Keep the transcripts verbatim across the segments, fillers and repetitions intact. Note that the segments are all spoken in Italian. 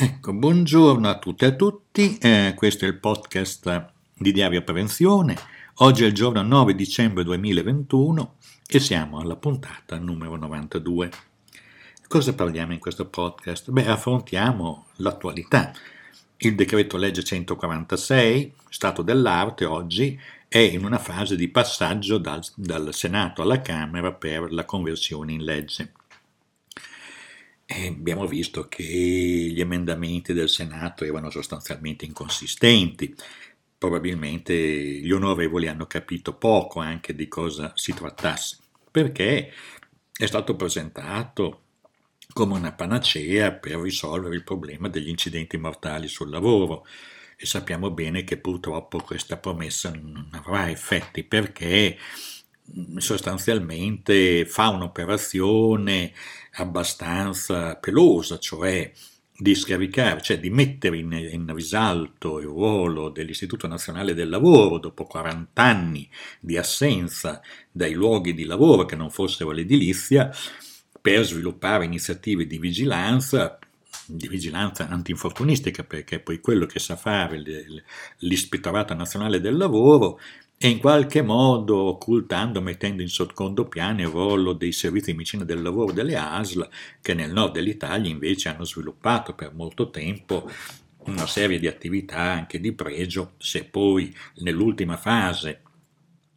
Ecco, buongiorno a tutte e a tutti, eh, questo è il podcast di Diario Prevenzione. Oggi è il giorno nove dicembre duemilaventuno e siamo alla puntata numero novantadue. Cosa parliamo in questo podcast? Beh, affrontiamo l'attualità. Il decreto legge centoquarantasei, stato dell'arte, oggi è in una fase di passaggio dal, dal Senato alla Camera per la conversione in legge. E abbiamo visto che gli emendamenti del Senato erano sostanzialmente inconsistenti, probabilmente gli onorevoli hanno capito poco anche di cosa si trattasse, perché è stato presentato come una panacea per risolvere il problema degli incidenti mortali sul lavoro e sappiamo bene che purtroppo questa promessa non avrà effetti perché sostanzialmente fa un'operazione abbastanza pelosa, cioè di scaricare, cioè di mettere in, in risalto il ruolo dell'Istituto Nazionale del Lavoro dopo quaranta anni di assenza dai luoghi di lavoro che non fossero l'edilizia per sviluppare iniziative di vigilanza, di vigilanza antinfortunistica, perché è poi quello che sa fare l'Ispettorato Nazionale del Lavoro, e in qualche modo occultando, mettendo in secondo piano il ruolo dei servizi di medicina del lavoro delle A S L, che nel nord dell'Italia invece hanno sviluppato per molto tempo una serie di attività anche di pregio. Se poi nell'ultima fase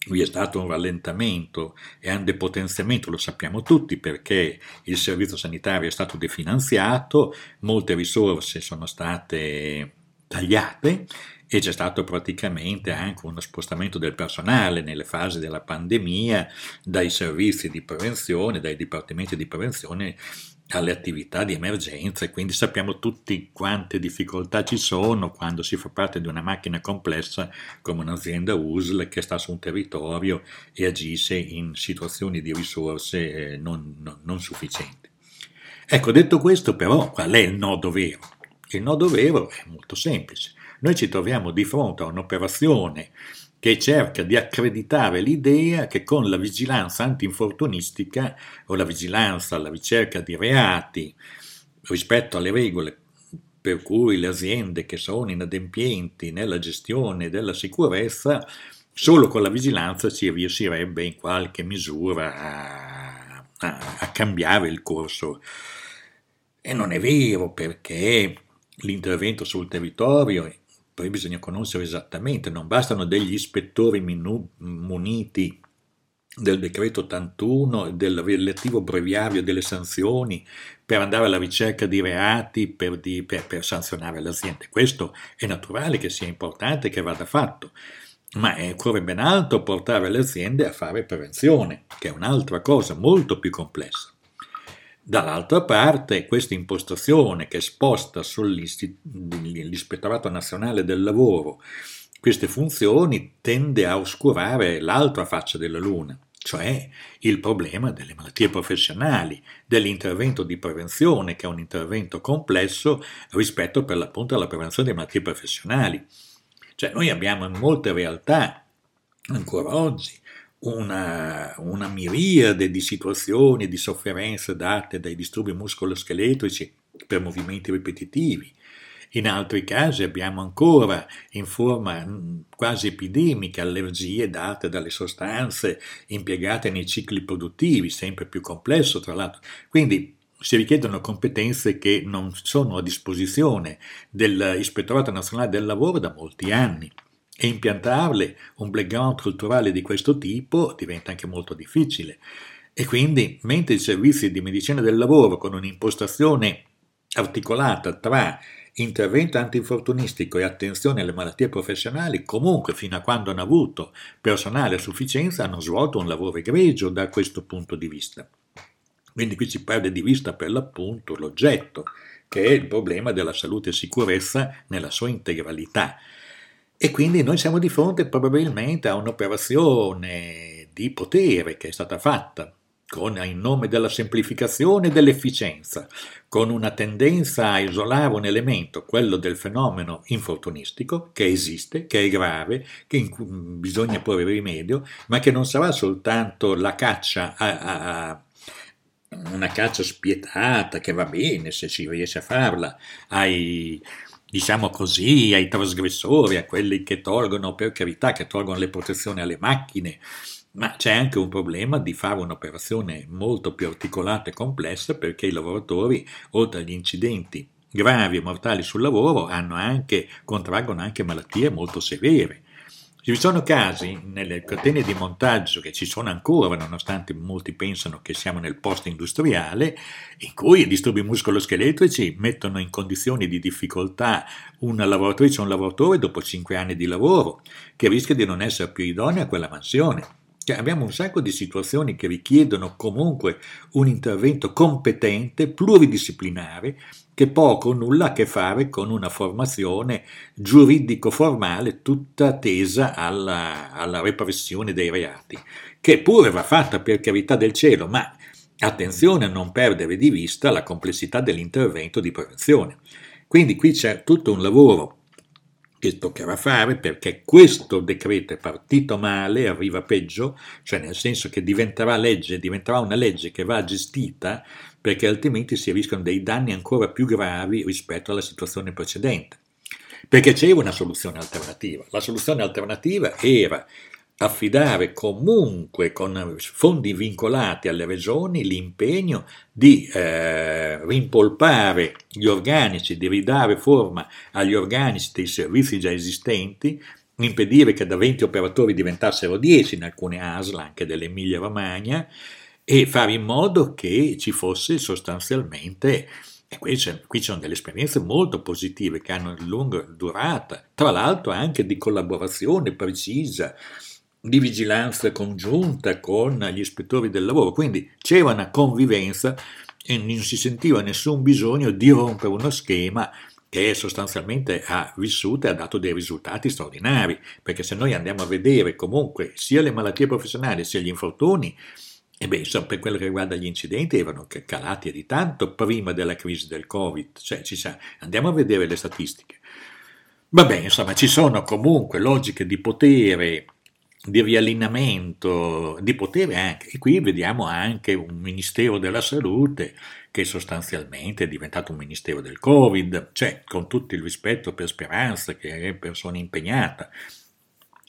vi è stato un rallentamento e un depotenziamento, lo sappiamo tutti, perché il servizio sanitario è stato definanziato, molte risorse sono state tagliate e c'è stato praticamente anche uno spostamento del personale nelle fasi della pandemia dai servizi di prevenzione, dai dipartimenti di prevenzione alle attività di emergenza, e quindi sappiamo tutti quante difficoltà ci sono quando si fa parte di una macchina complessa come un'azienda U S L che sta su un territorio e agisce in situazioni di risorse non, non, non sufficienti. Ecco, detto questo però, qual è il nodo vero? Il nodo vero è molto semplice. Noi ci troviamo di fronte a un'operazione che cerca di accreditare l'idea che con la vigilanza antinfortunistica o la vigilanza alla ricerca di reati rispetto alle regole per cui le aziende che sono inadempienti nella gestione della sicurezza, solo con la vigilanza si riuscirebbe in qualche misura a, a, a cambiare il corso. E non è vero, perché l'intervento sul territorio poi bisogna conoscere esattamente, non bastano degli ispettori minu- muniti del decreto ottantuno e del relativo breviario delle sanzioni per andare alla ricerca di reati per, di, per, per sanzionare l'azienda. Questo è naturale che sia importante, che vada fatto, ma è ancora ben altro portare le aziende a fare prevenzione, che è un'altra cosa molto più complessa. Dall'altra parte, questa impostazione che sposta sull'Ispettorato Nazionale del Lavoro queste funzioni tende a oscurare l'altra faccia della luna, cioè il problema delle malattie professionali, dell'intervento di prevenzione, che è un intervento complesso rispetto per l'appunto alla prevenzione delle malattie professionali. Cioè noi abbiamo in molte realtà, ancora oggi, Una, una miriade di situazioni, di sofferenze date dai disturbi muscoloscheletrici per movimenti ripetitivi. In altri casi abbiamo ancora in forma quasi epidemica allergie date dalle sostanze impiegate nei cicli produttivi, sempre più complesso tra l'altro. Quindi si richiedono competenze che non sono a disposizione dell'Ispettorato Nazionale del Lavoro da molti anni. E impiantarle un background culturale di questo tipo diventa anche molto difficile. E quindi, mentre i servizi di medicina del lavoro, con un'impostazione articolata tra intervento antinfortunistico e attenzione alle malattie professionali, comunque fino a quando hanno avuto personale a sufficienza, hanno svolto un lavoro egregio da questo punto di vista. Quindi qui si perde di vista per l'appunto l'oggetto, che è il problema della salute e sicurezza nella sua integralità. E quindi noi siamo di fronte probabilmente a un'operazione di potere che è stata fatta con, in nome della semplificazione e dell'efficienza, con una tendenza a isolare un elemento, quello del fenomeno infortunistico, che esiste, che è grave, che bisogna porre rimedio, ma che non sarà soltanto la caccia a, a, a una caccia spietata, che va bene se si riesce a farla, ai, diciamo così, ai trasgressori, a quelli che tolgono, per carità, che tolgono le protezioni alle macchine, ma c'è anche un problema di fare un'operazione molto più articolata e complessa, perché i lavoratori, oltre agli incidenti gravi e mortali sul lavoro, hanno anche, contraggono anche malattie molto severe. Ci sono casi nelle catene di montaggio, che ci sono ancora, nonostante molti pensano che siamo nel post-industriale, in cui i disturbi muscoloscheletrici mettono in condizioni di difficoltà una lavoratrice o un lavoratore dopo cinque anni di lavoro, che rischia di non essere più idonea a quella mansione. Cioè, abbiamo un sacco di situazioni che richiedono comunque un intervento competente, pluridisciplinare, che poco o nulla ha a che fare con una formazione giuridico-formale tutta tesa alla, alla repressione dei reati, che pure va fatta, per carità del cielo, ma attenzione a non perdere di vista la complessità dell'intervento di prevenzione. Quindi qui c'è tutto un lavoro che toccherà fare, perché questo decreto è partito male, arriva peggio, cioè nel senso che diventerà legge, diventerà una legge che va gestita, perché altrimenti si rischiano dei danni ancora più gravi rispetto alla situazione precedente. Perché c'era una soluzione alternativa. La soluzione alternativa era affidare comunque con fondi vincolati alle regioni l'impegno di eh, rimpolpare gli organici, di ridare forma agli organici dei servizi già esistenti, impedire che da venti operatori diventassero dieci in alcune A S L, anche dell'Emilia Romagna, e fare in modo che ci fosse sostanzialmente, e qui ci sono delle esperienze molto positive che hanno lunga durata, tra l'altro anche di collaborazione precisa, di vigilanza congiunta con gli ispettori del lavoro, quindi c'era una convivenza e non si sentiva nessun bisogno di rompere uno schema che sostanzialmente ha vissuto e ha dato dei risultati straordinari, perché se noi andiamo a vedere comunque sia le malattie professionali sia gli infortuni, e beh, insomma, per quello che riguarda gli incidenti erano calati di tanto prima della crisi del Covid, cioè ci sa, andiamo a vedere le statistiche. Vabbè, insomma, ci sono comunque logiche di potere, di riallineamento, di potere anche, e qui vediamo anche un Ministero della Salute che sostanzialmente è diventato un Ministero del Covid, cioè con tutto il rispetto per Speranza, che è persona impegnata,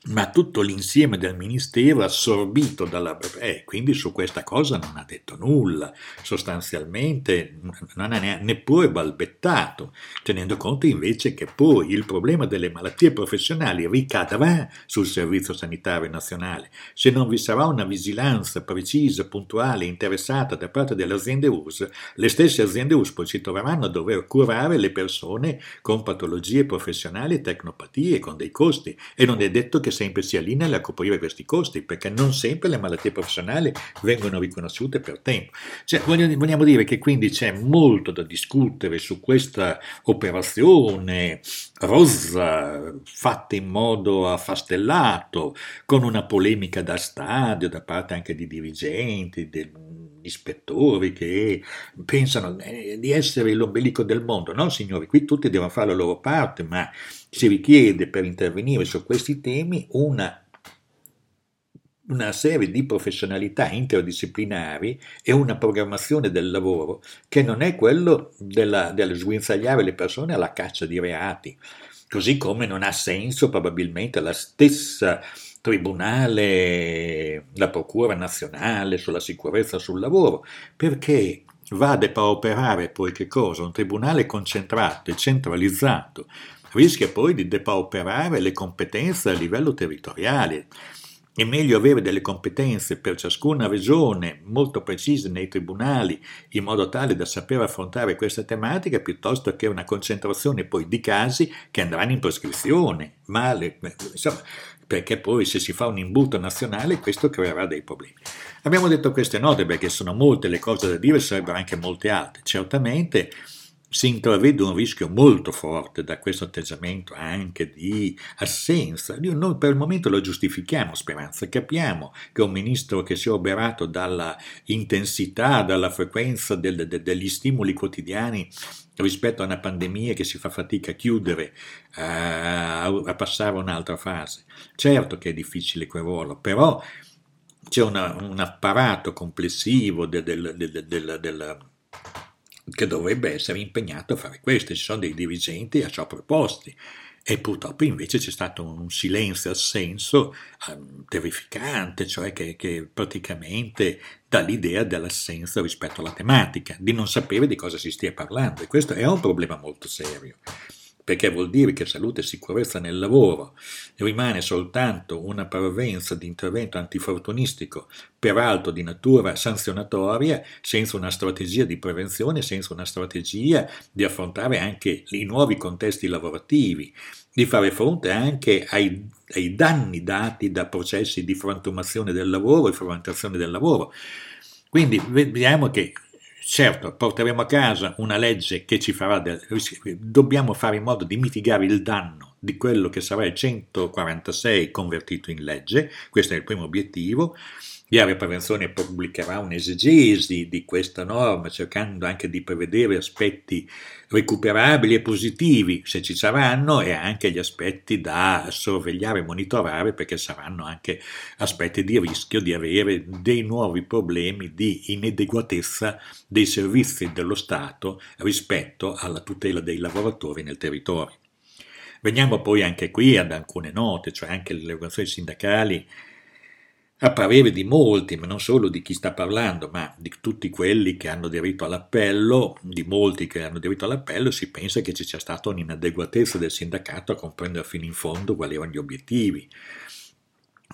ma tutto l'insieme del ministero assorbito dalla... Eh, quindi su questa cosa non ha detto nulla, sostanzialmente non ha neppure balbettato, tenendo conto invece che poi il problema delle malattie professionali ricadrà sul Servizio Sanitario Nazionale. Se non vi sarà una vigilanza precisa, puntuale, interessata da parte delle aziende U S, le stesse aziende U S poi si troveranno a dover curare le persone con patologie professionali e tecnopatie, con dei costi, e non è detto che sempre si allinea a coprire questi costi, perché non sempre le malattie professionali vengono riconosciute per tempo. Cioè, vogliamo dire che quindi c'è molto da discutere su questa operazione rozza, fatta in modo affastellato, con una polemica da stadio da parte anche di dirigenti, di ispettori che pensano di essere l'ombelico del mondo. No, signori, qui tutti devono fare la loro parte, ma si richiede per intervenire su questi temi una, una serie di professionalità interdisciplinari e una programmazione del lavoro che non è quello della, della sguinzagliare le persone alla caccia di reati, così come non ha senso probabilmente la stessa tribunale, la procura nazionale sulla sicurezza sul lavoro, perché va a depauperare poi che cosa? Un tribunale concentrato e centralizzato rischia poi di depauperare le competenze a livello territoriale. È meglio avere delle competenze per ciascuna regione molto precise nei tribunali, in modo tale da saper affrontare questa tematica, piuttosto che una concentrazione poi di casi che andranno in prescrizione, male, insomma, perché poi se si fa un imbuto nazionale questo creerà dei problemi. Abbiamo detto queste note perché sono molte le cose da dire, sarebbero anche molte altre. Certamente si intravede un rischio molto forte da questo atteggiamento anche di assenza. Noi per il momento lo giustifichiamo, Speranza, capiamo che un ministro che si è oberato dalla intensità, dalla frequenza del, de, degli stimoli quotidiani rispetto a una pandemia che si fa fatica a chiudere, a, a passare a un'altra fase. Certo che è difficile quel ruolo, però c'è una, un apparato complessivo del, del, del, del, del, che dovrebbe essere impegnato a fare questo, ci sono dei dirigenti a ciò preposti. E purtroppo invece c'è stato un silenzio assenso um, terrificante, cioè che, che praticamente dà l'idea dell'assenza rispetto alla tematica, di non sapere di cosa si stia parlando, e questo è un problema molto serio, perché vuol dire che salute e sicurezza nel lavoro rimane soltanto una parvenza di intervento antifortunistico, peraltro di natura sanzionatoria, senza una strategia di prevenzione, senza una strategia di affrontare anche i nuovi contesti lavorativi, di fare fronte anche ai, ai danni dati da processi di frantumazione del lavoro e frammentazione del lavoro. Quindi vediamo che certo, porteremo a casa una legge che ci farà del, dobbiamo fare in modo di mitigare il danno di quello che sarà il centoquarantasei convertito in legge, questo è il primo obiettivo. Diario Prevenzione pubblicherà un'esegesi di questa norma, cercando anche di prevedere aspetti recuperabili e positivi, se ci saranno, e anche gli aspetti da sorvegliare e monitorare, perché saranno anche aspetti di rischio di avere dei nuovi problemi di inadeguatezza dei servizi dello Stato rispetto alla tutela dei lavoratori nel territorio. Veniamo poi anche qui ad alcune note, cioè anche le organizzazioni sindacali, a parere di molti, ma non solo di chi sta parlando, ma di tutti quelli che hanno diritto all'appello, di molti che hanno diritto all'appello, si pensa che ci sia stata un'inadeguatezza del sindacato a comprendere fino in fondo quali erano gli obiettivi.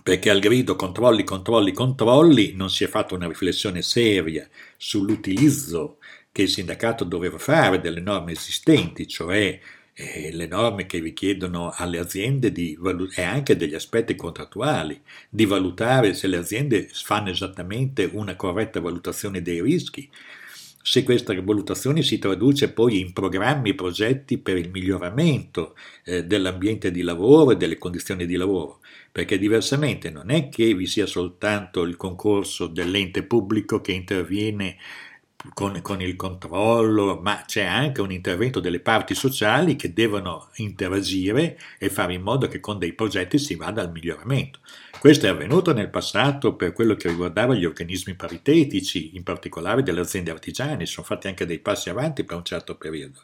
Perché al grido controlli, controlli, controlli non si è fatta una riflessione seria sull'utilizzo che il sindacato doveva fare delle norme esistenti, cioè Eh, le norme che richiedono alle aziende di valut- e anche degli aspetti contrattuali, di valutare se le aziende fanno esattamente una corretta valutazione dei rischi, se questa valutazione si traduce poi in programmi e progetti per il miglioramento eh, dell'ambiente di lavoro e delle condizioni di lavoro, perché diversamente non è che vi sia soltanto il concorso dell'ente pubblico che interviene Con, con il controllo, ma c'è anche un intervento delle parti sociali che devono interagire e fare in modo che con dei progetti si vada al miglioramento. Questo è avvenuto nel passato per quello che riguardava gli organismi paritetici, in particolare delle aziende artigiane, sono fatti anche dei passi avanti per un certo periodo.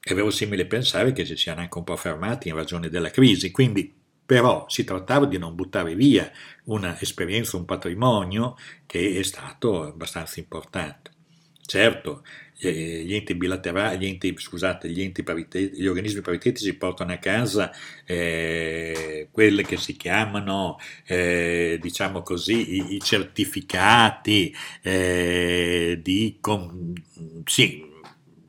È verosimile pensare che si siano anche un po' fermati in ragione della crisi, quindi però si trattava di non buttare via una esperienza, un patrimonio che è stato abbastanza importante. Certo, gli enti bilaterali, gli enti, scusate, gli, enti paritetici, gli organismi paritetici portano a casa eh, quelle che si chiamano, eh, diciamo così, i, i certificati eh, di con, sì,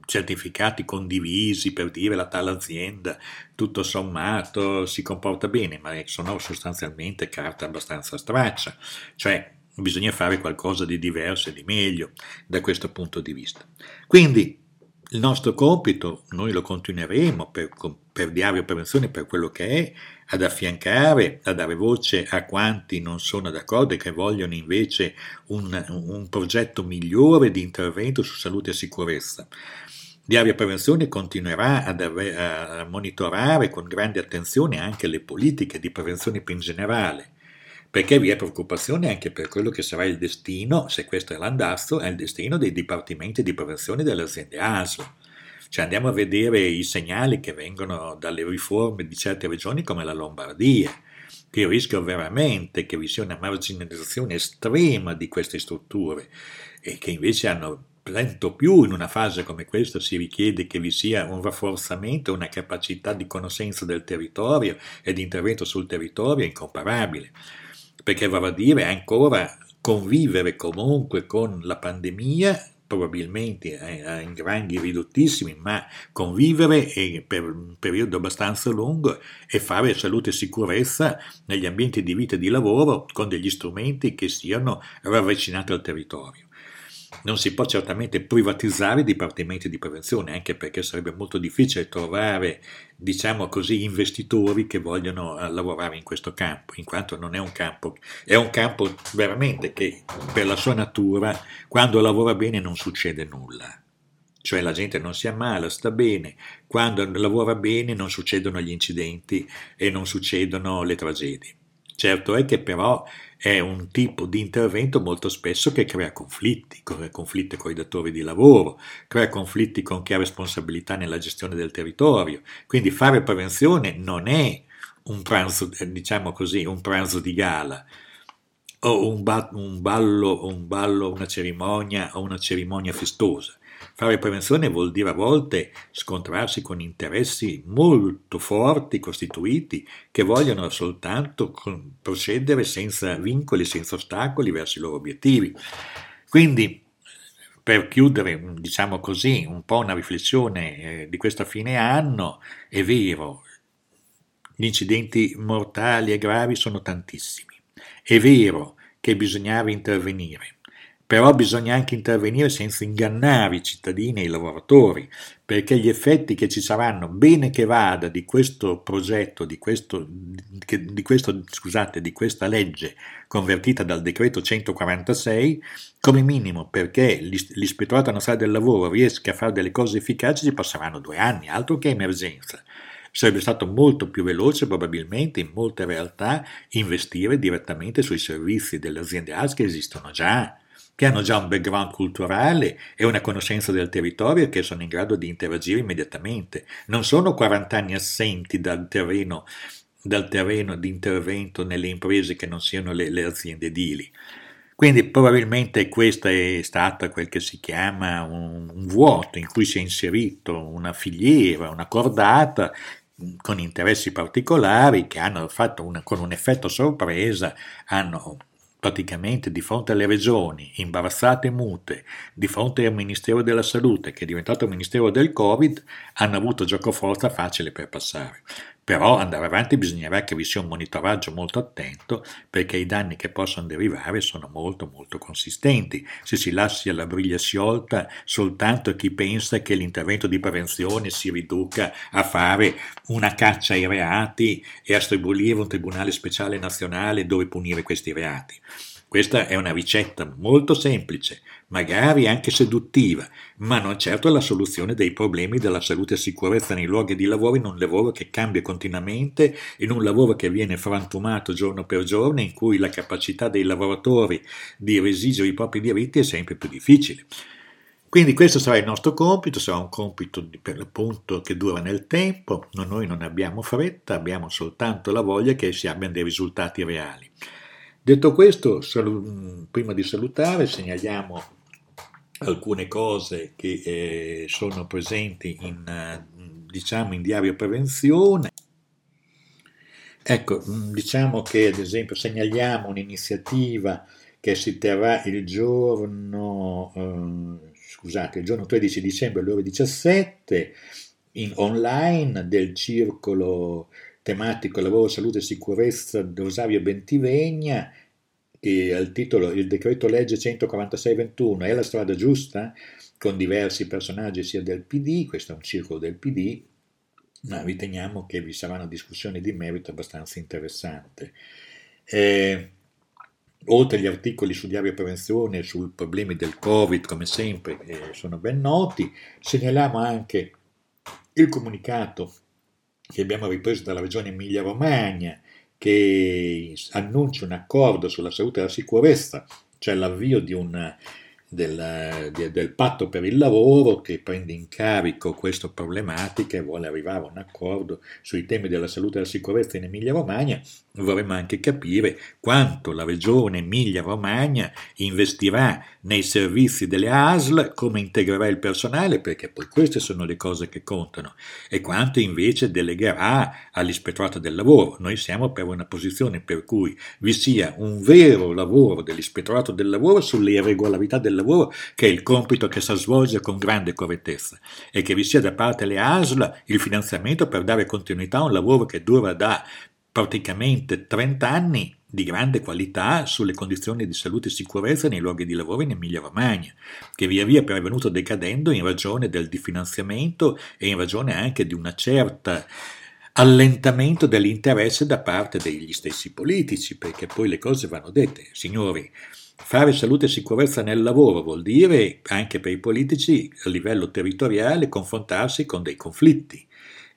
certificati condivisi per dire la tale azienda, tutto sommato si comporta bene, ma sono sostanzialmente carte abbastanza straccia, cioè bisogna fare qualcosa di diverso e di meglio da questo punto di vista. Quindi il nostro compito, noi lo continueremo per, per Diario Prevenzione, per quello che è, ad affiancare, a dare voce a quanti non sono d'accordo e che vogliono invece un, un progetto migliore di intervento su salute e sicurezza. Diario Prevenzione continuerà ad ave, a monitorare con grande attenzione anche le politiche di prevenzione più in generale, perché vi è preoccupazione anche per quello che sarà il destino, se questo è l'andazzo, è il destino dei dipartimenti di prevenzione delle aziende A S L. Cioè andiamo a vedere i segnali che vengono dalle riforme di certe regioni come la Lombardia, che il rischio veramente che vi sia una marginalizzazione estrema di queste strutture e che invece hanno tanto più in una fase come questa si richiede che vi sia un rafforzamento, una capacità di conoscenza del territorio e di intervento sul territorio incomparabile. Perché va a dire ancora convivere comunque con la pandemia, probabilmente in gradi ridottissimi, ma convivere per un periodo abbastanza lungo e fare salute e sicurezza negli ambienti di vita e di lavoro con degli strumenti che siano ravvicinati al territorio. Non si può certamente privatizzare i dipartimenti di prevenzione, anche perché sarebbe molto difficile trovare, diciamo così, investitori che vogliono lavorare in questo campo, in quanto non è un campo, è un campo veramente che per la sua natura, quando lavora bene non succede nulla. Cioè la gente non si ammala, sta bene, quando lavora bene non succedono gli incidenti e non succedono le tragedie. Certo è che però è un tipo di intervento molto spesso che crea conflitti, crea conflitti con i datori di lavoro, crea conflitti con chi ha responsabilità nella gestione del territorio. Quindi fare prevenzione non è un pranzo, diciamo così, un pranzo di gala, o un, ba- un, ballo, un ballo, una cerimonia o una cerimonia festosa. Fare prevenzione vuol dire a volte scontrarsi con interessi molto forti, costituiti, che vogliono soltanto procedere senza vincoli, senza ostacoli verso i loro obiettivi. Quindi, per chiudere, diciamo così, un po' una riflessione eh, di questa fine anno, è vero, gli incidenti mortali e gravi sono tantissimi, è vero che bisognava intervenire, però bisogna anche intervenire senza ingannare i cittadini e i lavoratori, perché gli effetti che ci saranno, bene che vada, di questo progetto, di, questo, di, questo, scusate, di questa legge convertita dal decreto centoquarantasei, come minimo, perché l'Ispettorato Nazionale del Lavoro riesca a fare delle cose efficaci, ci passeranno due anni, altro che emergenza. Sarebbe stato molto più veloce probabilmente in molte realtà investire direttamente sui servizi delle aziende A S che esistono già, che hanno già un background culturale e una conoscenza del territorio che sono in grado di interagire immediatamente. Non sono quaranta anni assenti dal terreno, dal terreno di intervento nelle imprese che non siano le, le aziende edili. Quindi probabilmente questa è stata quel che si chiama un, un vuoto in cui si è inserito una filiera, una cordata con interessi particolari che hanno fatto una, con un effetto sorpresa hanno praticamente di fronte alle regioni imbarazzate e mute, di fronte al Ministero della Salute che è diventato Ministero del Covid, hanno avuto giocoforza facile per passare. Però andare avanti bisognerà che vi sia un monitoraggio molto attento perché i danni che possono derivare sono molto molto consistenti. Se si lascia la briglia sciolta soltanto chi pensa che l'intervento di prevenzione si riduca a fare una caccia ai reati e a stabilire un tribunale speciale nazionale dove punire questi reati. Questa è una ricetta molto semplice, magari anche seduttiva, ma non certo la soluzione dei problemi della salute e sicurezza nei luoghi di lavoro, in un lavoro che cambia continuamente, in un lavoro che viene frantumato giorno per giorno, in cui la capacità dei lavoratori di resigere i propri diritti è sempre più difficile. Quindi questo sarà il nostro compito, sarà un compito per l'appunto che dura nel tempo, noi non abbiamo fretta, abbiamo soltanto la voglia che si abbiano dei risultati reali. Detto questo, salu- prima di salutare segnaliamo alcune cose che eh, sono presenti in, diciamo, in Diario Prevenzione. Ecco, diciamo che ad esempio segnaliamo un'iniziativa che si terrà il giorno, eh, scusate, il giorno tredici dicembre alle ore diciassette in online del circolo tematico lavoro, salute e sicurezza di Rosario Bentivegna, che al titolo il decreto legge centoquarantasei ventuno è la strada giusta, con diversi personaggi sia del P D, questo è un circolo del P D, ma riteniamo che vi saranno discussioni di merito abbastanza interessanti. Eh, oltre agli articoli su Diario Prevenzione e sui problemi del Covid, come sempre, eh, sono ben noti, segnaliamo anche il comunicato che abbiamo ripreso dalla regione Emilia Romagna, che annuncia un accordo sulla salute e la sicurezza, cioè l'avvio di una, del, del patto per il lavoro che prende in carico questa problematica e vuole arrivare a un accordo sui temi della salute e della sicurezza in Emilia Romagna. Vorremmo anche capire quanto la regione Emilia Romagna investirà nei servizi delle A S L, come integrerà il personale, perché poi queste sono le cose che contano, e quanto invece delegherà all'Ispettorato del Lavoro. Noi siamo per una posizione per cui vi sia un vero lavoro dell'Ispettorato del Lavoro sulle irregolarità del lavoro, che è il compito che sa svolgere con grande correttezà, e che vi sia da parte delle A S L il finanziamento per dare continuità a un lavoro che dura da praticamente trenta anni di grande qualità sulle condizioni di salute e sicurezza nei luoghi di lavoro in Emilia Romagna, che via via però è venuto decadendo in ragione del definanziamento e in ragione anche di una certa allentamento dell'interesse da parte degli stessi politici, perché poi le cose vanno dette, signori. Fare salute e sicurezza nel lavoro vuol dire anche per i politici a livello territoriale confrontarsi con dei conflitti,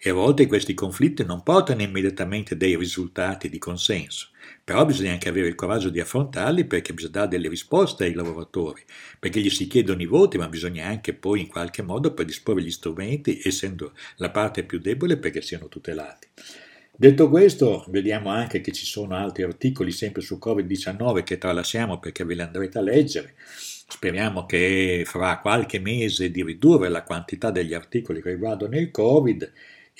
e a volte questi conflitti non portano immediatamente dei risultati di consenso, però bisogna anche avere il coraggio di affrontarli, perché bisogna dare delle risposte ai lavoratori, perché gli si chiedono i voti, ma bisogna anche poi in qualche modo predisporre gli strumenti, essendo la parte più debole, perché siano tutelati. Detto questo, vediamo anche che ci sono altri articoli sempre su covid diciannove che tralasciamo perché ve li andrete a leggere. Speriamo che fra qualche mese di ridurre la quantità degli articoli che riguardano il Covid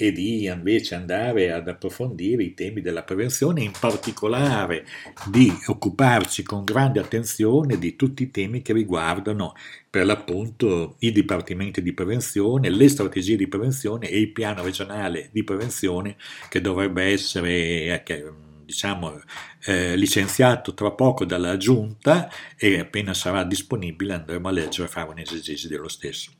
e di invece andare ad approfondire i temi della prevenzione, in particolare di occuparci con grande attenzione di tutti i temi che riguardano per l'appunto i dipartimenti di prevenzione, le strategie di prevenzione e il piano regionale di prevenzione che dovrebbe essere... diciamo eh, licenziato tra poco dalla Giunta, e appena sarà disponibile andremo a leggere e fare un'esegesi dello stesso.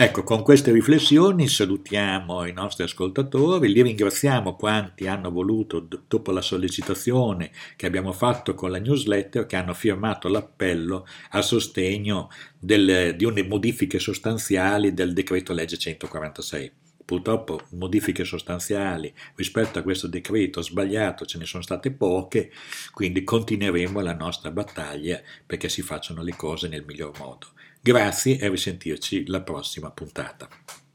Ecco, con queste riflessioni salutiamo i nostri ascoltatori, li ringraziamo quanti hanno voluto, dopo la sollecitazione che abbiamo fatto con la newsletter, che hanno firmato l'appello a sostegno del, di une modifiche sostanziali del decreto legge centoquarantasei. Purtroppo modifiche sostanziali rispetto a questo decreto sbagliato ce ne sono state poche, quindi continueremo la nostra battaglia perché si facciano le cose nel miglior modo. Grazie e risentirci la prossima puntata.